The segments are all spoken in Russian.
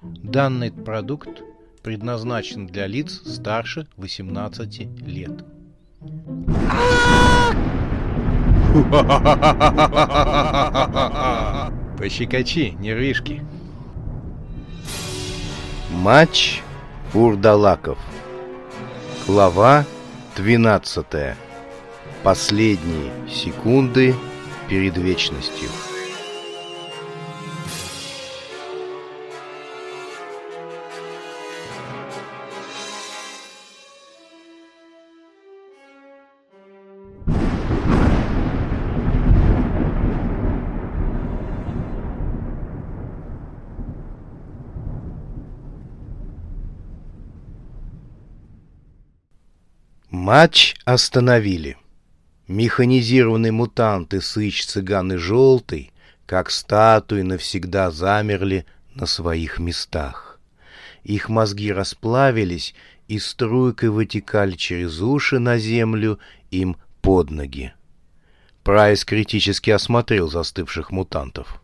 Данный продукт предназначен для лиц старше 18 лет. Пощекочи, нервишки. Матч вурдалаков. Глава 12. Последние секунды перед вечностью. Матч остановили. Механизированные мутанты Сыч, Цыган и Желтый, как статуи, навсегда замерли на своих местах. Их мозги расплавились и струйкой вытекали через уши на землю им под ноги. Прайс критически осмотрел застывших мутантов.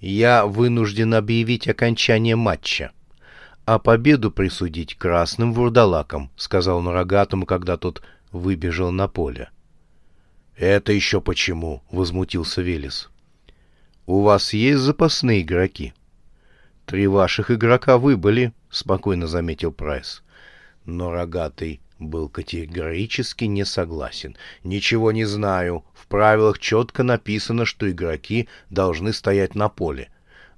«Я вынужден объявить окончание матча, а победу присудить красным вурдалакам», — сказал он рогатому, когда тот выбежал на поле. «Это еще почему?» — возмутился Велес. «У вас есть запасные игроки?» «Три ваших игрока выбыли», — спокойно заметил Прайс. Но рогатый был категорически не согласен. «Ничего не знаю. В правилах четко написано, что игроки должны стоять на поле».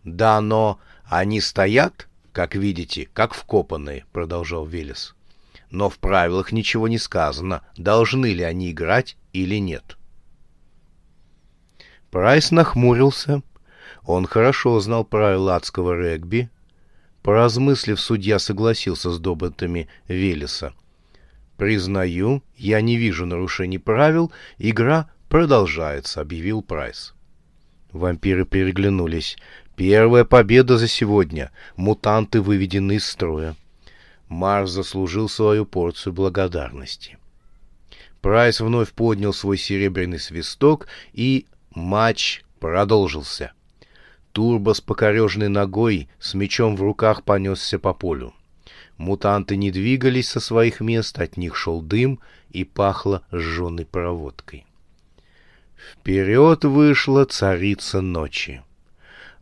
«Да, но они стоят?» «Как видите, как вкопанные», — продолжал Велес. «Но в правилах ничего не сказано, должны ли они играть или нет». Прайс нахмурился. Он хорошо знал правила адского регби. Поразмыслив, судья согласился с доводами Велеса. «Признаю, я не вижу нарушений правил, игра продолжается», — объявил Прайс. Вампиры переглянулись. «Первая победа за сегодня. Мутанты выведены из строя». Марс заслужил свою порцию благодарности. Прайс вновь поднял свой серебряный свисток, и матч продолжился. Турбо с покореженной ногой, с мечом в руках, понесся по полю. Мутанты не двигались со своих мест, от них шел дым и пахло сжженной проводкой. Вперед вышла царица ночи.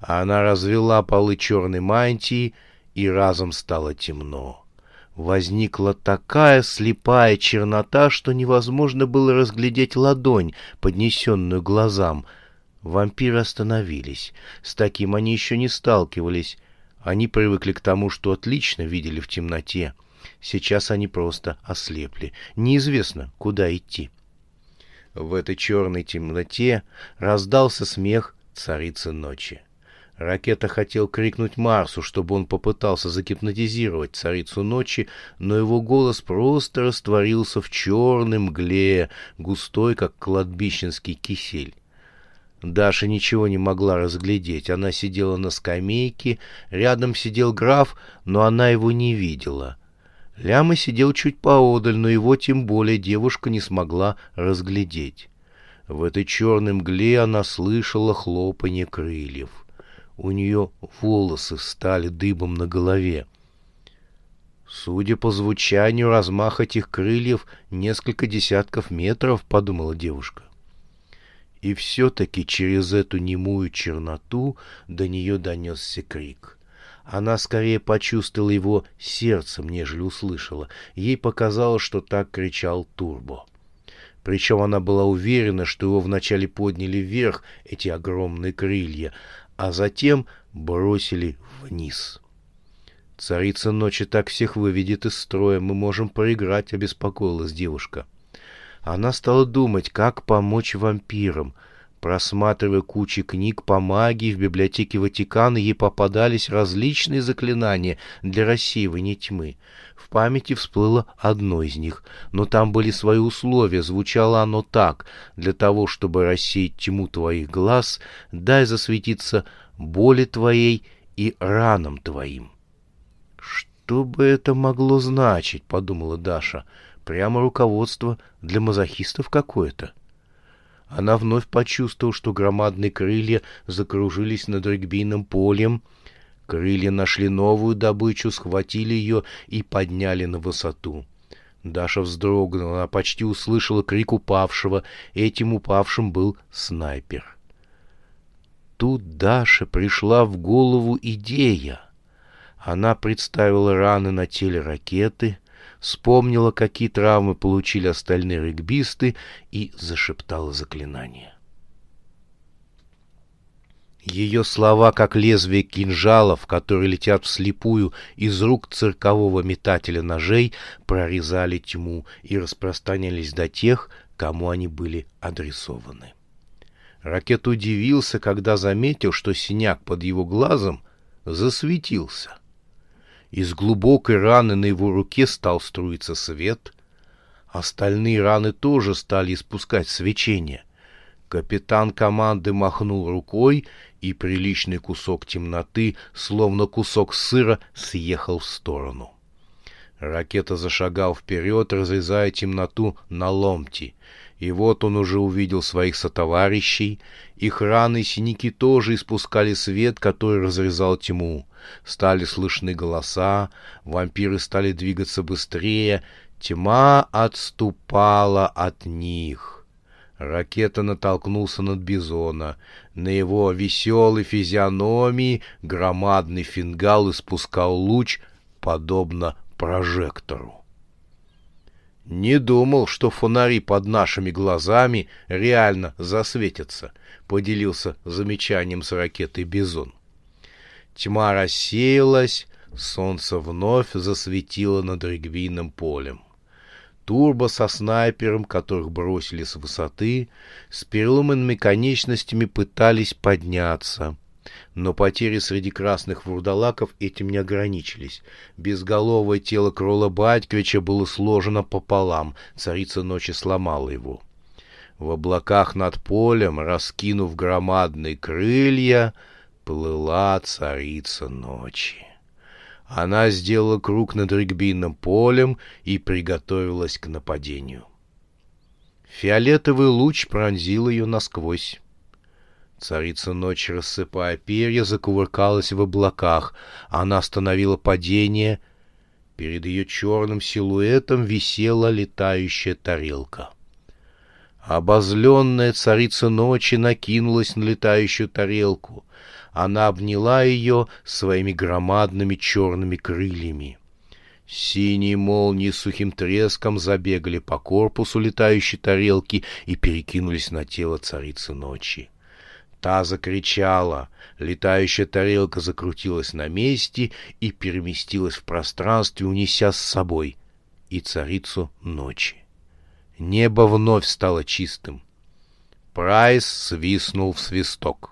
Она развела полы черной мантии, и разом стало темно. Возникла такая слепая чернота, что невозможно было разглядеть ладонь, поднесенную глазам. Вампиры остановились. С таким они еще не сталкивались. Они привыкли к тому, что отлично видели в темноте. Сейчас они просто ослепли. Неизвестно, куда идти. В этой черной темноте раздался смех царицы ночи. Ракета хотел крикнуть Марсу, чтобы он попытался загипнотизировать царицу ночи, но его голос просто растворился в черной мгле, густой, как кладбищенский кисель. Даша ничего не могла разглядеть. Она сидела на скамейке, рядом сидел граф, но она его не видела. Ляма сидел чуть поодаль, но его тем более девушка не смогла разглядеть. В этой черной мгле она слышала хлопанье крыльев. У нее волосы встали дыбом на голове. «Судя по звучанию, размах этих крыльев несколько десятков метров», — подумала девушка. И все-таки через эту немую черноту до нее донесся крик. Она скорее почувствовала его сердцем, нежели услышала. Ей показалось, что так кричал Турбо. Причем она была уверена, что его вначале подняли вверх, эти огромные крылья, а затем бросили вниз. «Царица ночи так всех выведет из строя, мы можем проиграть», — обеспокоилась девушка. Она стала думать, как помочь вампирам. Просматривая кучи книг по магии в библиотеке Ватикана, ей попадались различные заклинания для рассеивания тьмы. В памяти всплыло одно из них, но там были свои условия, звучало оно так: «Для того, чтобы рассеять тьму твоих глаз, дай засветиться боли твоей и ранам твоим». «Что бы это могло значить?» — подумала Даша. «Прямо руководство для мазохистов какое-то». Она вновь почувствовала, что громадные крылья закружились над регбийным полем. Крылья нашли новую добычу, схватили ее и подняли на высоту. Даша вздрогнула, она почти услышала крик упавшего. Этим упавшим был снайпер. Тут Даше пришла в голову идея. Она представила раны на теле ракеты, вспомнила, какие травмы получили остальные регбисты, и зашептала заклинание. Ее слова, как лезвие кинжалов, которые летят вслепую из рук циркового метателя ножей, прорезали тьму и распространялись до тех, кому они были адресованы. Ракет удивился, когда заметил, что синяк под его глазом засветился. Из глубокой раны на его руке стал струиться свет. Остальные раны тоже стали испускать свечение. Капитан команды махнул рукой, и приличный кусок темноты, словно кусок сыра, съехал в сторону. Ракета зашагал вперед, разрезая темноту на ломти. И вот он уже увидел своих сотоварищей. Их раны и синяки тоже испускали свет, который разрезал тьму. Стали слышны голоса, вампиры стали двигаться быстрее. Тьма отступала от них. Ракета натолкнулся на Бизона. На его веселой физиономии громадный фингал испускал луч, подобно прожектору. «Не думал, что фонари под нашими глазами реально засветятся», — поделился замечанием с ракетой Бизон. Тьма рассеялась, солнце вновь засветило над регбийным полем. Турбо со снайпером, которых бросили с высоты, с переломанными конечностями пытались подняться. Но потери среди красных вурдалаков этим не ограничились. Безголовое тело Крола Батьковича было сложено пополам, царица ночи сломала его. В облаках над полем, раскинув громадные крылья, плыла царица ночи. Она сделала круг над регбийным полем и приготовилась к нападению. Фиолетовый луч пронзил ее насквозь. Царица ночи, рассыпая перья, закувыркалась в облаках. Она остановила падение. Перед ее черным силуэтом висела летающая тарелка. Обозленная царица ночи накинулась на летающую тарелку. Она обняла ее своими громадными черными крыльями. Синие молнии с сухим треском забегали по корпусу летающей тарелки и перекинулись на тело царицы ночи. Та закричала, летающая тарелка закрутилась на месте и переместилась в пространстве, унеся с собой и царицу ночи. Небо вновь стало чистым. Прайс свистнул в свисток.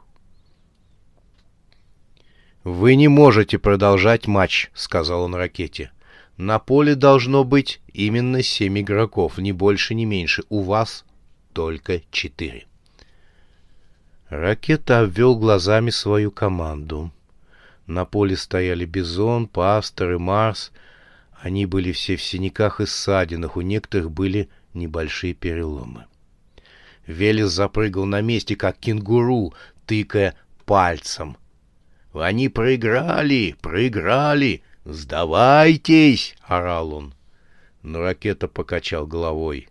«Вы не можете продолжать матч», — сказал он ракете. «На поле должно быть именно 7 игроков, ни больше, ни меньше. У вас только 4». Ракета обвел глазами свою команду. На поле стояли Бизон, Пастер и Марс. Они были все в синяках и ссадинах, у некоторых были небольшие переломы. Велес запрыгал на месте, как кенгуру, тыкая пальцем. «Они проиграли! Проиграли! Сдавайтесь!» — орал он. Но ракета покачал головой.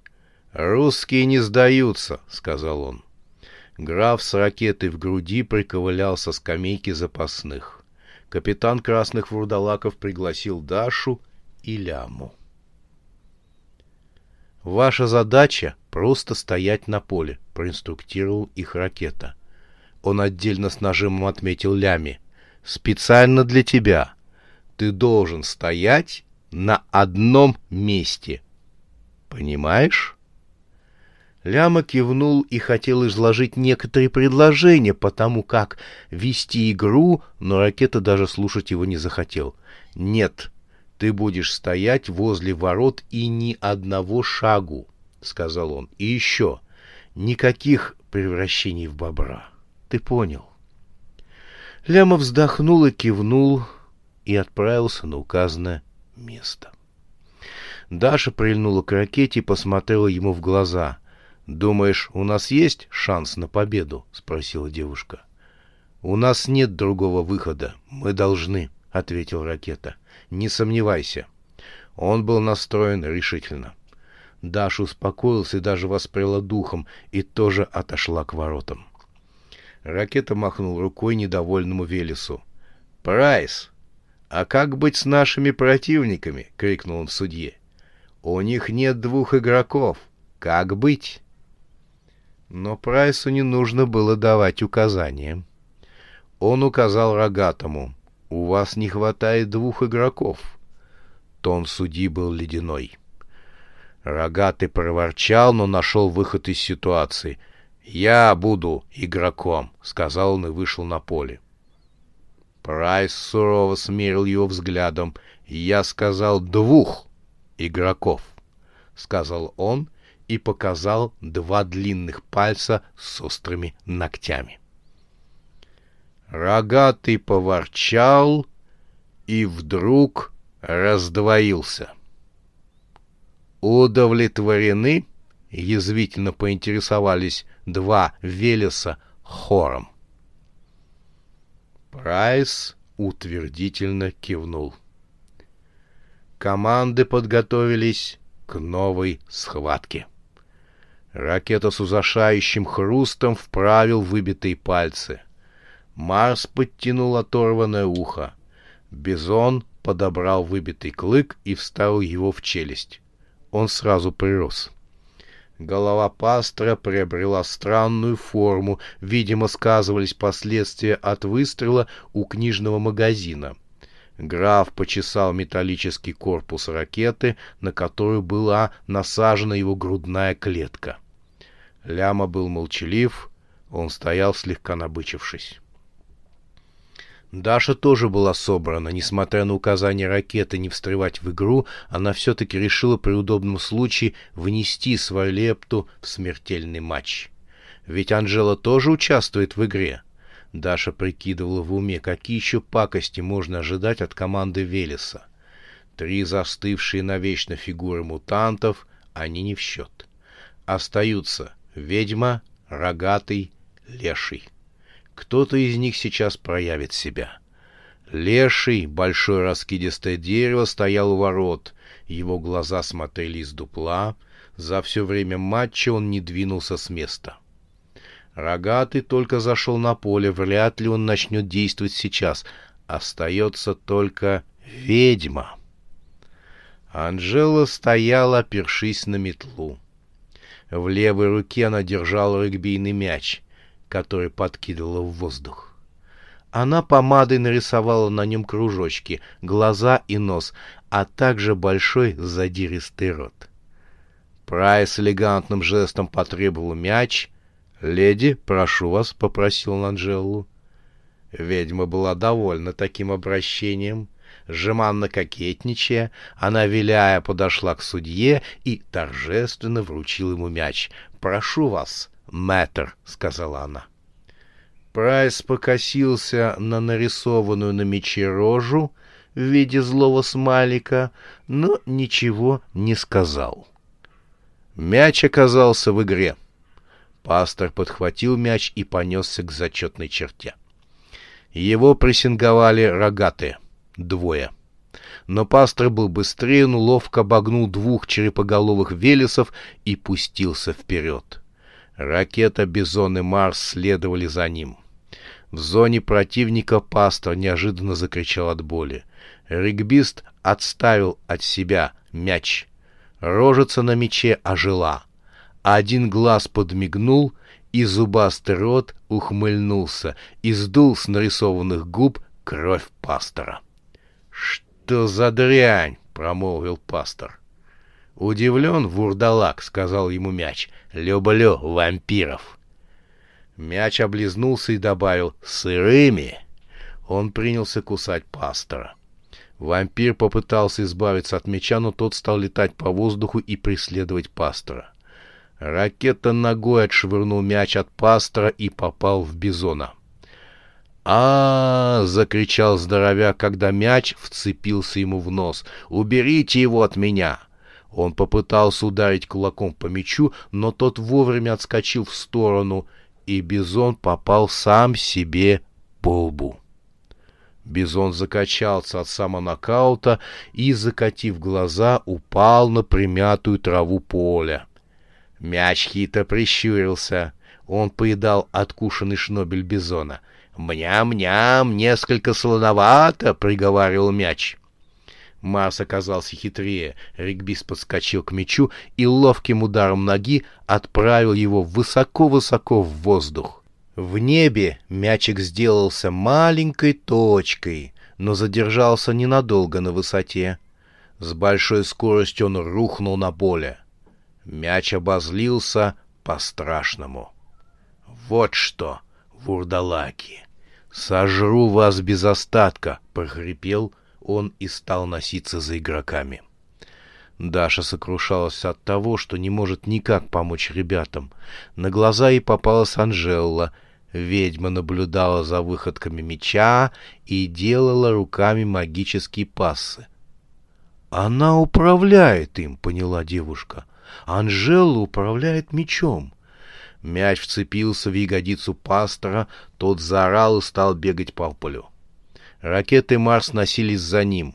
«Русские не сдаются!» — сказал он. Граф с ракетой в груди приковылял со скамейки запасных. Капитан красных вурдалаков пригласил Дашу и Ляму. «Ваша задача — просто стоять на поле», — проинструктировал их ракета. Он отдельно с нажимом отметил Ляме. «Специально для тебя. Ты должен стоять на одном месте. Понимаешь?» Ляма кивнул и хотел изложить некоторые предложения по тому, как вести игру, но ракета даже слушать его не захотел. «Нет, ты будешь стоять возле ворот и ни одного шагу», — сказал он. «И еще, никаких превращений в бобра. Ты понял?» Ляма вздохнул и кивнул, и отправился на указанное место. Даша прильнула к ракете и посмотрела ему в глаза. «Думаешь, у нас есть шанс на победу?» — спросила девушка. «У нас нет другого выхода. Мы должны», — ответил Ракета. «Не сомневайся». Он был настроен решительно. Даша успокоилась и даже воспряла духом, и тоже отошла к воротам. Ракета махнул рукой недовольному Велесу. «Прайс! А как быть с нашими противниками?» — крикнул он судье. «У них нет двух игроков. Как быть?» Но Прайсу не нужно было давать указания. Он указал Рогатому. «У вас не хватает двух игроков». Тон судьи был ледяной. Рогатый проворчал, но нашел выход из ситуации. «Я буду игроком», — сказал он и вышел на поле. Прайс сурово смерил его взглядом. «Я сказал двух игроков», — сказал он и показал два длинных пальца с острыми ногтями. Рогатый поворчал и вдруг раздвоился. «Удовлетворены?» — язвительно поинтересовались два Велеса хором. Прайс утвердительно кивнул. Команды подготовились к новой схватке. Ракета с ужасающим хрустом вправил выбитые пальцы. Марс подтянул оторванное ухо. Бизон подобрал выбитый клык и вставил его в челюсть. Он сразу прирос. Голова Пастера приобрела странную форму, видимо, сказывались последствия от выстрела у книжного магазина. Граф почесал металлический корпус ракеты, на которую была насажена его грудная клетка. Ляма был молчалив, он стоял слегка набычившись. Даша тоже была собрана. Несмотря на указание ракеты не встревать в игру, она все-таки решила при удобном случае внести свою лепту в смертельный матч. Ведь Анжела тоже участвует в игре. Даша прикидывала в уме, какие еще пакости можно ожидать от команды Велеса. Три застывшие навечно фигуры мутантов, они не в счет. Остаются ведьма, рогатый, леший. Кто-то из них сейчас проявит себя. Леший, большое раскидистое дерево, стоял у ворот. Его глаза смотрели из дупла. За все время матча он не двинулся с места. Рогатый только зашел на поле. Вряд ли он начнет действовать сейчас. Остается только ведьма. Анжела стояла, опершись на метлу. В левой руке она держала регбийный мяч, который подкидывала в воздух. Она помадой нарисовала на нем кружочки, глаза и нос, а также большой задиристый рот. Прайс элегантным жестом потребовал мяч. «Леди, прошу вас», — попросил он Анжелу. Ведьма была довольна таким обращением. Жеманно кокетничая, она, виляя, подошла к судье и торжественно вручила ему мяч. «Прошу вас, мэтр», — сказала она. Прайс покосился на нарисованную на мече рожу в виде злого смайлика, но ничего не сказал. Мяч оказался в игре. Пастор подхватил мяч и понесся к зачетной черте. Его прессинговали рогатые, двое. Но пастор был быстрее, он ловко обогнул двух черепоголовых Велесов и пустился вперед. Ракета, Бизон и Марс следовали за ним. В зоне противника Пастер неожиданно закричал от боли. Регбист отставил от себя мяч. Рожица на мяче ожила. Один глаз подмигнул, и зубастый рот ухмыльнулся и сдул с нарисованных губ кровь Пастера. «Что за дрянь!» — промолвил Пастер. «Удивлен, вурдалак», — сказал ему мяч. «Люблю вампиров». Мяч облизнулся и добавил: «Сырыми». Он принялся кусать Пастора. Вампир попытался избавиться от мяча, но тот стал летать по воздуху и преследовать Пастора. Ракета ногой отшвырнул мяч от Пастора и попал в Бизона. «А-а-а!» — закричал здоровяк, когда мяч вцепился ему в нос. «Уберите его от меня!» Он попытался ударить кулаком по мячу, но тот вовремя отскочил в сторону, и Бизон попал сам себе по лбу. Бизон закачался от самонокаута и, закатив глаза, упал на примятую траву поля. Мяч хитро прищурился. Он поедал откушенный шнобель бизона. «Мням-ням, несколько солоновато!» — приговаривал мяч. Марс оказался хитрее. Регбист подскочил к мячу и ловким ударом ноги отправил его высоко-высоко в воздух. В небе мячик сделался маленькой точкой, но задержался ненадолго на высоте. С большой скоростью он рухнул на поле. Мяч обозлился по-страшному. «Вот что, вурдалаки! Сожру вас без остатка!» — прохрипел он и стал носиться за игроками. Даша сокрушалась от того, что не может никак помочь ребятам. На глаза ей попалась Анжела. Ведьма наблюдала за выходками мяча и делала руками магические пассы. «Она управляет им», — поняла девушка. «Анжела управляет мячом». Мяч вцепился в ягодицу Пастера, тот заорал и стал бегать по полю. Ракеты Марс носились за ним.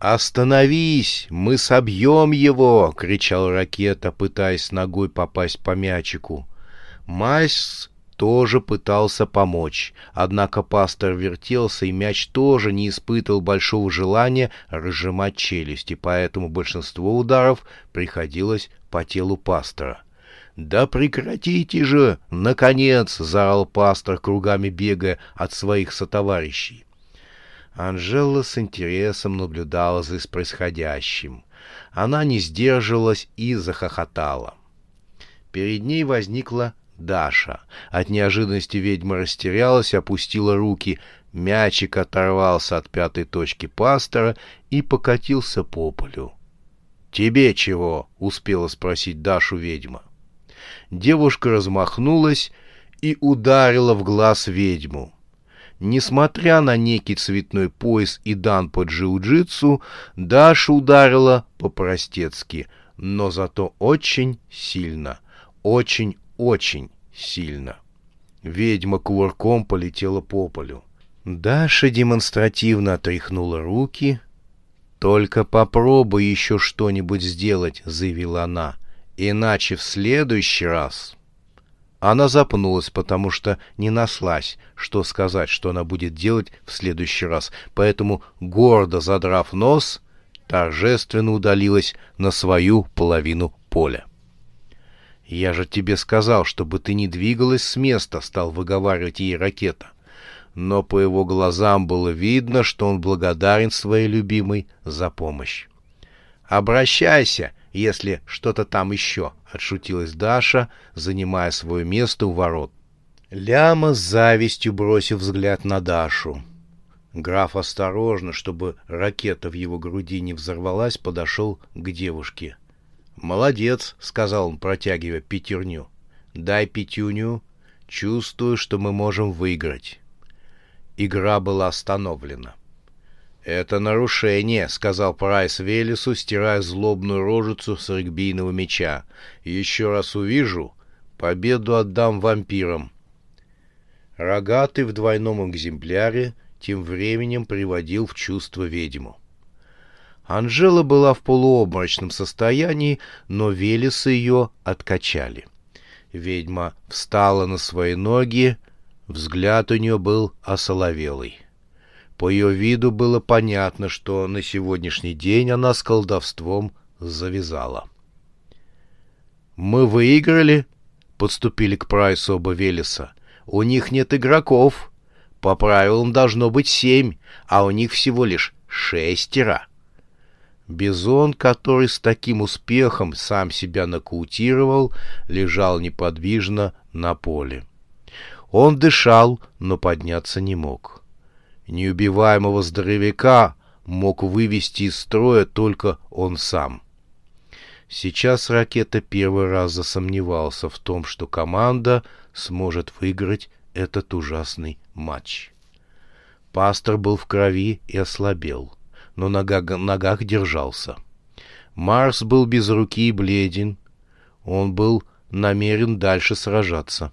«Остановись! Мы собьем его!» — кричал Ракета, пытаясь ногой попасть по мячику. Марс тоже пытался помочь, однако Пастер вертелся, и мяч тоже не испытывал большого желания разжимать челюсти, поэтому большинство ударов приходилось по телу Пастера. «Да прекратите же, наконец!» — заорал Пастер, кругами бегая от своих сотоварищей. Анжела с интересом наблюдала за происходящим. Она не сдержалась и захохотала. Перед ней возникла Даша. От неожиданности ведьма растерялась, опустила руки. Мячик оторвался от пятой точки Пастера и покатился по полю. «Тебе чего?» — успела спросить Дашу ведьма. Девушка размахнулась и ударила в глаз ведьму. Несмотря на некий цветной пояс и дан по джиу-джитсу, Даша ударила по-простецки, но зато очень сильно, очень-очень сильно. Ведьма кувырком полетела по полю. Даша демонстративно отряхнула руки. «Только попробуй еще что-нибудь сделать», — заявила она. «Иначе в следующий раз...» Она запнулась, потому что не наслась, что сказать, что она будет делать в следующий раз, поэтому, гордо задрав нос, торжественно удалилась на свою половину поля. «Я же тебе сказал, чтобы ты не двигалась с места», — стал выговаривать ей Ракета. Но по его глазам было видно, что он благодарен своей любимой за помощь. «Обращайся, если что-то там еще», — отшутилась Даша, занимая свое место у ворот. Ляма с завистью бросил взгляд на Дашу. Граф осторожно, чтобы ракета в его груди не взорвалась, подошел к девушке. «Молодец», — сказал он, протягивая пятерню. «Дай пятюню. Чувствую, что мы можем выиграть». Игра была остановлена. «Это нарушение», — сказал Прайс Велесу, стирая злобную рожицу с регбийного мяча. «Еще раз увижу, победу отдам вампирам». Рогатый в двойном экземпляре тем временем приводил в чувство ведьму. Анжела была в полуобморочном состоянии, но Велесы ее откачали. Ведьма встала на свои ноги, взгляд у нее был осоловелый. По ее виду было понятно, что на сегодняшний день она с колдовством завязала. «Мы выиграли», — подступили к Прайсу оба Велеса. «У них нет игроков. По правилам должно быть 7, а у них всего лишь 6. Бизон, который с таким успехом сам себя нокаутировал, лежал неподвижно на поле. Он дышал, но подняться не мог. Неубиваемого здоровяка мог вывести из строя только он сам. Сейчас Ракета первый раз засомневался в том, что команда сможет выиграть этот ужасный матч. Пастер был в крови и ослабел, но на ногах держался. Марс был без руки и бледен. Он был намерен дальше сражаться.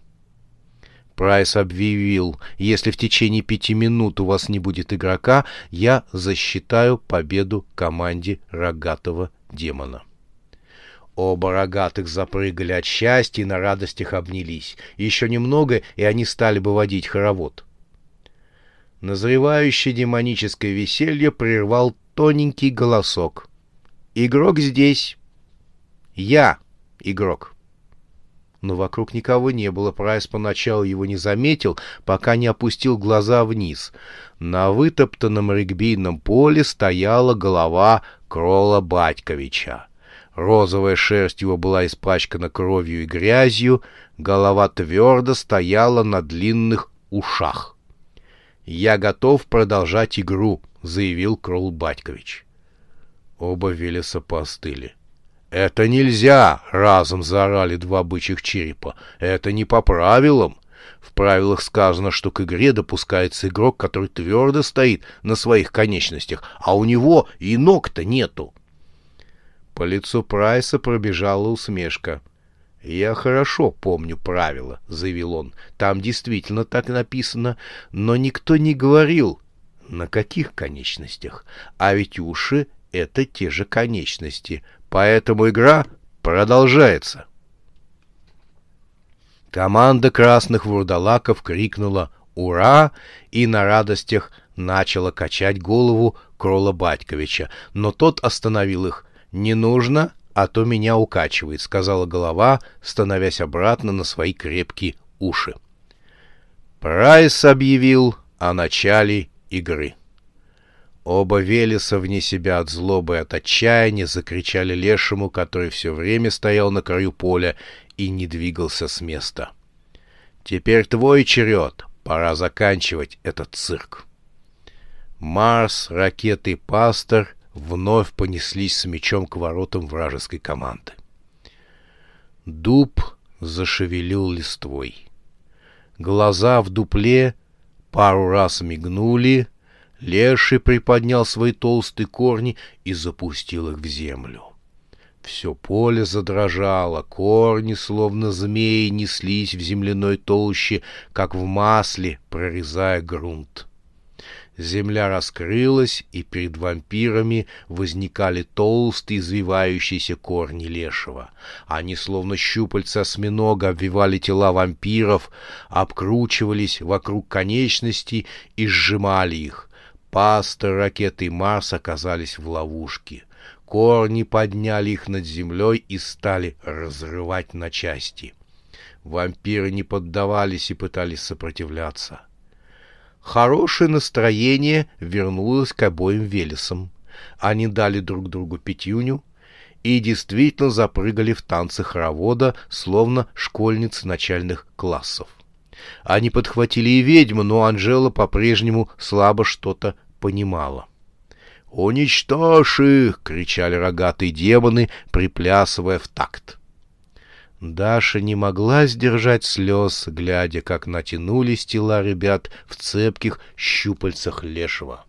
Прайс объявил: если в течение 5 минут у вас не будет игрока, я засчитаю победу команде рогатого демона. Оба рогатых запрыгали от счастья и на радостях обнялись. Еще немного, и они стали бы водить хоровод. Назревающее демоническое веселье прервал тоненький голосок. «Игрок здесь!» «Я игрок!» Но вокруг никого не было. Прайс поначалу его не заметил, пока не опустил глаза вниз. На вытоптанном регбийном поле стояла голова Крола Батьковича. Розовая шерсть его была испачкана кровью и грязью, голова твердо стояла на длинных ушах. «Я готов продолжать игру», — заявил Кроль Батькович. Оба Велеса поостыли. «Это нельзя!» — разом заорали 2 бычьих черепа. «Это не по правилам. В правилах сказано, что к игре допускается игрок, который твердо стоит на своих конечностях, а у него и ног-то нету». По лицу Прайса пробежала усмешка. «Я хорошо помню правила», — заявил он. «Там действительно так написано, но никто не говорил, на каких конечностях. А ведь уши — это те же конечности, поэтому игра продолжается». Команда красных вурдалаков крикнула «Ура!» и на радостях начала качать голову Крола Батьковича, но тот остановил их. «Не нужно, а то меня укачивает», — сказала голова, становясь обратно на свои крепкие уши. Прайс объявил о начале игры. Оба Велеса вне себя от злобы и от отчаяния закричали лешему, который все время стоял на краю поля и не двигался с места. «Теперь твой черед. Пора заканчивать этот цирк». Марс, Ракета и Пастер вновь понеслись с мечом к воротам вражеской команды. Дуб зашевелил листвой. Глаза в дупле пару раз мигнули, леший приподнял свои толстые корни и запустил их в землю. Все поле задрожало, корни, словно змеи, неслись в земляной толще, как в масле, прорезая грунт. Земля раскрылась, и перед вампирами возникали толстые извивающиеся корни лешего. Они, словно щупальца осьминога, обвивали тела вампиров, обкручивались вокруг конечностей и сжимали их. Пастер, Ракеты и Марс оказались в ловушке. Корни подняли их над землей и стали разрывать на части. Вампиры не поддавались и пытались сопротивляться. Хорошее настроение вернулось к обоим Велесам. Они дали друг другу пятюню и действительно запрыгали в танцы хоровода, словно школьницы начальных классов. Они подхватили и ведьму, но Анжела по-прежнему слабо что-то понимала. «Уничтожь их!» — кричали рогатые демоны, приплясывая в такт. Даша не могла сдержать слез, глядя, как натянулись тела ребят в цепких щупальцах лешего.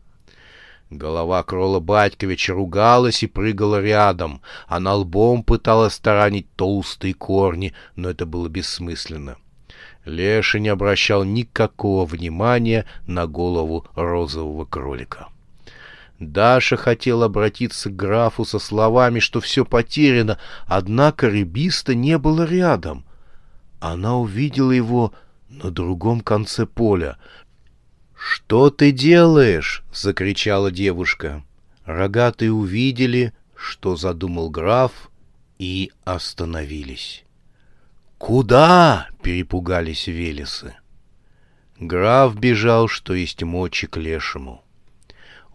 Голова Крола Батьковича ругалась и прыгала рядом. Она лбом пыталась таранить толстые корни, но это было бессмысленно. Леший не обращал никакого внимания на голову розового кролика. Даша хотела обратиться к графу со словами, что все потеряно, однако ребиста не было рядом. Она увидела его на другом конце поля. «Что ты делаешь?» — закричала девушка. Рогатые увидели, что задумал граф, и остановились. «Куда?» — перепугались Велесы. Граф бежал, что есть мочи, к лешему.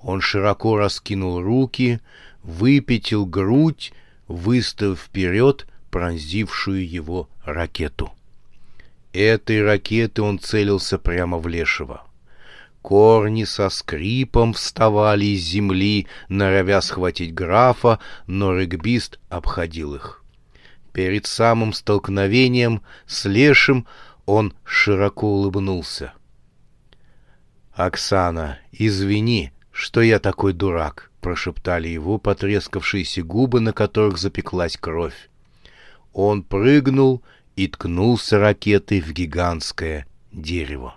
Он широко раскинул руки, выпятил грудь, выставив вперед пронзившую его ракету. Этой ракеты он целился прямо в лешего. Корни со скрипом вставали из земли, норовя схватить графа, но регбист обходил их. Перед самым столкновением с лешим он широко улыбнулся. «Оксана, извини, что я такой дурак», — прошептали его потрескавшиеся губы, на которых запеклась кровь. Он прыгнул и ткнулся ракетой в гигантское дерево.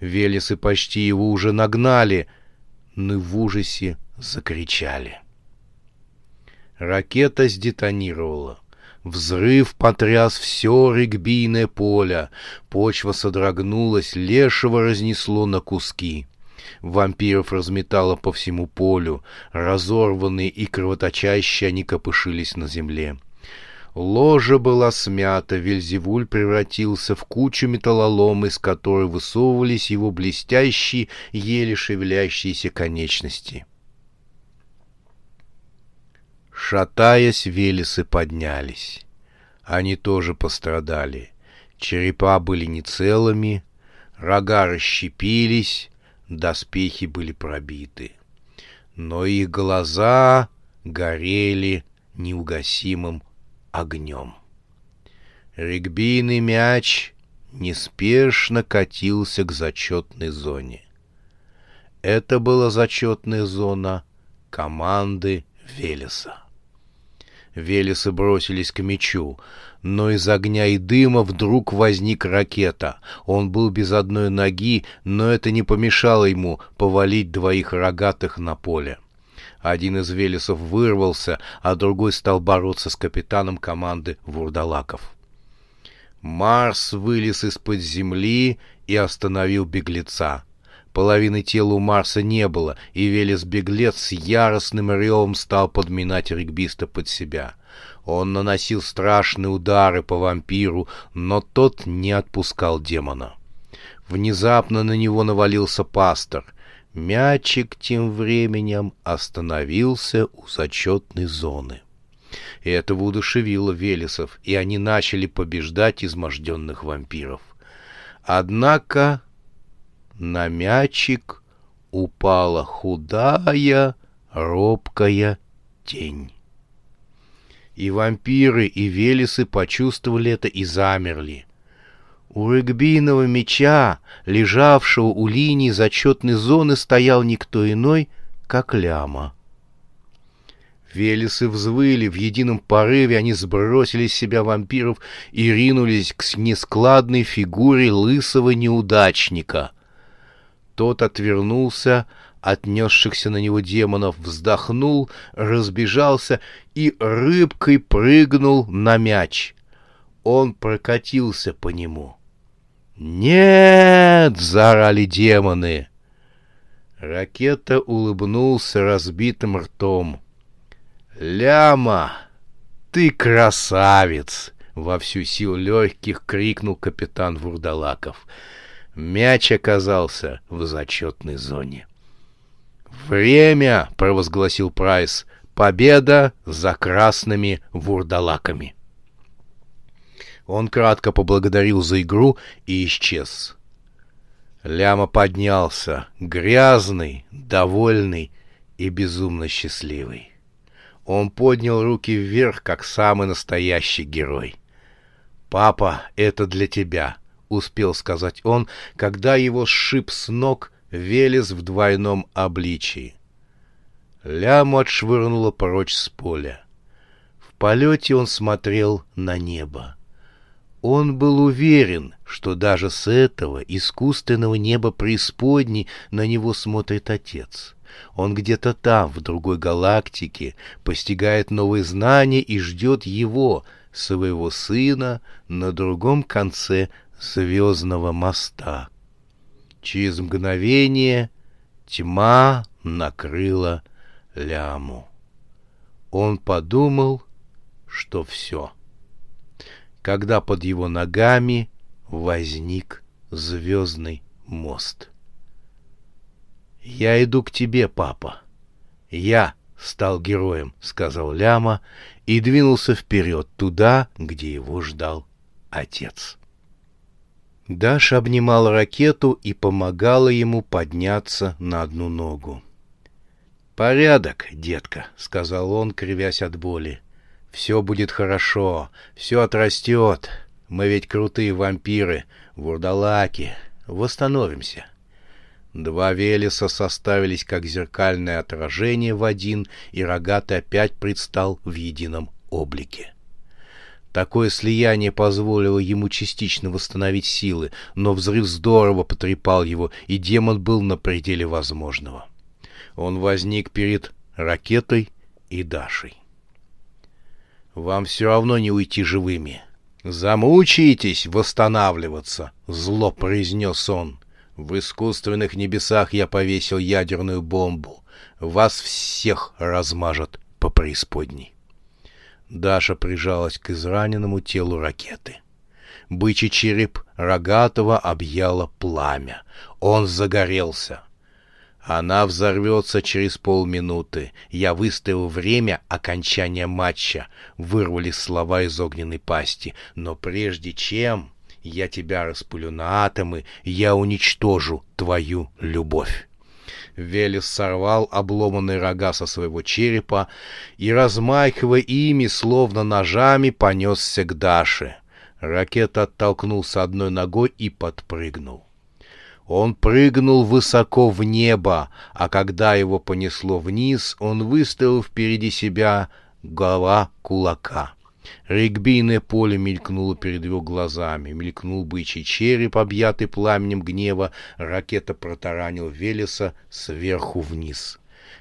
Велесы почти его уже нагнали, но в ужасе закричали. Ракета сдетонировала. Взрыв потряс все регбийное поле. Почва содрогнулась, лешего разнесло на куски. Вампиров разметало по всему полю. Разорванные и кровоточащие они копошились на земле. Ложа была смята, Вельзевул превратился в кучу металлолома, из которой высовывались его блестящие, еле шевелящиеся конечности. Шатаясь, велесы поднялись. Они тоже пострадали. Черепа были нецелыми, рога расщепились, доспехи были пробиты. Но их глаза горели неугасимым огнем. Регбийный мяч неспешно катился к зачетной зоне. Это была зачетная зона команды Велеса. Велесы бросились к мячу, но из огня и дыма вдруг возник Ракета. Он был без одной ноги, но это не помешало ему повалить двоих рогатых на поле. Один из велесов вырвался, а другой стал бороться с капитаном команды вурдалаков. Марс вылез из-под земли и остановил беглеца. Половины тела у Марса не было, и Велес-беглец с яростным ревом стал подминать регбиста под себя. Он наносил страшные удары по вампиру, но тот не отпускал демона. Внезапно на него навалился Пастер. Мячик тем временем остановился у зачетной зоны. Это воодушевило Велесов, и они начали побеждать изможденных вампиров. Однако на мячик упала худая, робкая тень. И вампиры, и велесы почувствовали это и замерли. У регбийного мяча, лежавшего у линии зачетной зоны, стоял никто иной, как Ляма. Велесы взвыли, в едином порыве они сбросили с себя вампиров и ринулись к нескладной фигуре лысого неудачника. Тот отвернулся от несшихся на него демонов, вздохнул, разбежался и рыбкой прыгнул на мяч. Он прокатился по нему. «Нет!» — заорали демоны. Ракета улыбнулся разбитым ртом. «Ляма, ты красавец!» — во всю силу легких крикнул капитан вурдалаков. Мяч оказался в зачетной зоне. «Время!» — провозгласил Прайс. «Победа за красными вурдалаками!» Он кратко поблагодарил за игру и исчез. Ляма поднялся, грязный, довольный и безумно счастливый. Он поднял руки вверх, как самый настоящий герой. «Папа, это для тебя!» — успел сказать он, когда его сшиб с ног Велес в двойном обличии. Ляму отшвырнуло прочь с поля. В полете он смотрел на небо. Он был уверен, что даже с этого искусственного неба преисподней на него смотрит Отец. Он где-то там, в другой галактике, постигает новые знания и ждет его, своего сына, на другом конце звездного моста. Через мгновение тьма накрыла Ляму. Он подумал, что все. Когда под его ногами возник звездный мост. «Я иду к тебе, папа. Я стал героем», — сказал Ляма и двинулся вперед туда, где его ждал отец. Даша обнимала ракету и помогала ему подняться на одну ногу. «Порядок, детка», — сказал он, кривясь от боли. «Все будет хорошо, все отрастет. Мы ведь крутые вампиры, вурдалаки. Восстановимся». Два велеса составились как зеркальное отражение в один, и рогатый опять предстал в едином облике. Такое слияние позволило ему частично восстановить силы, но взрыв здорово потрепал его, и демон был на пределе возможного. Он возник перед Ракетой и Дашей. «Вам все равно не уйти живыми. Замучаетесь восстанавливаться», — зло произнес он. «В искусственных небесах я повесил ядерную бомбу. Вас всех размажет по преисподней». Даша прижалась к израненному телу Ракеты. Бычий череп Рогатого объяло пламя. Он загорелся. «Она взорвется через полминуты. Я выставил время окончания матча», — вырвали слова из огненной пасти. «Но прежде чем я тебя распылю на атомы, я уничтожу твою любовь». Велес сорвал обломанные рога со своего черепа и, размахивая ими, словно ножами, понесся к Даше. Ракета оттолкнулся одной ногой и подпрыгнул. Он прыгнул высоко в небо, а когда его понесло вниз, он выставил впереди себя голова кулака. Регбийное поле мелькнуло перед его глазами. Мелькнул бычий череп, объятый пламенем гнева. Ракета протаранил Велеса сверху вниз.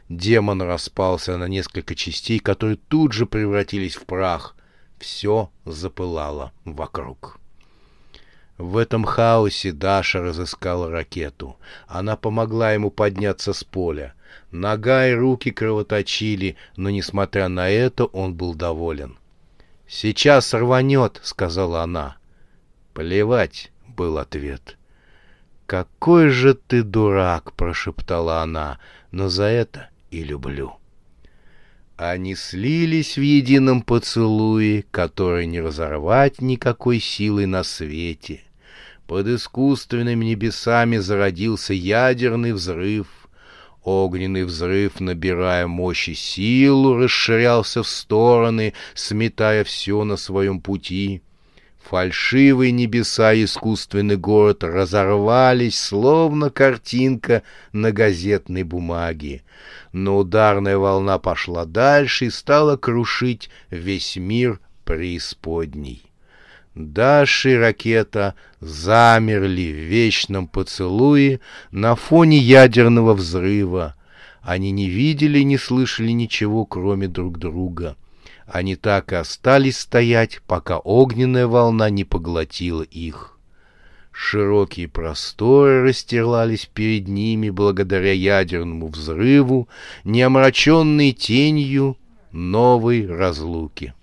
Демон распался на несколько частей, которые тут же превратились в прах. Все запылало вокруг. В этом хаосе Даша разыскала Ракету. Она помогла ему подняться с поля. Нога и руки кровоточили, но, несмотря на это, он был доволен. «Сейчас рванет», — сказала она. «Плевать», — был ответ. «Какой же ты дурак», — прошептала она, — «но за это и люблю». Они слились в едином поцелуе, который не разорвать никакой силой на свете. Под искусственными небесами зародился ядерный взрыв. Огненный взрыв, набирая мощь и силу, расширялся в стороны, сметая все на своем пути. Фальшивые небеса и искусственный город разорвались, словно картинка на газетной бумаге. Но ударная волна пошла дальше и стала крушить весь мир преисподней. Даша и Ракета замерли в вечном поцелуе на фоне ядерного взрыва. Они не видели и не слышали ничего, кроме друг друга. Они так и остались стоять, пока огненная волна не поглотила их. Широкие просторы расстилались перед ними благодаря ядерному взрыву, не омраченные тенью новой разлуки.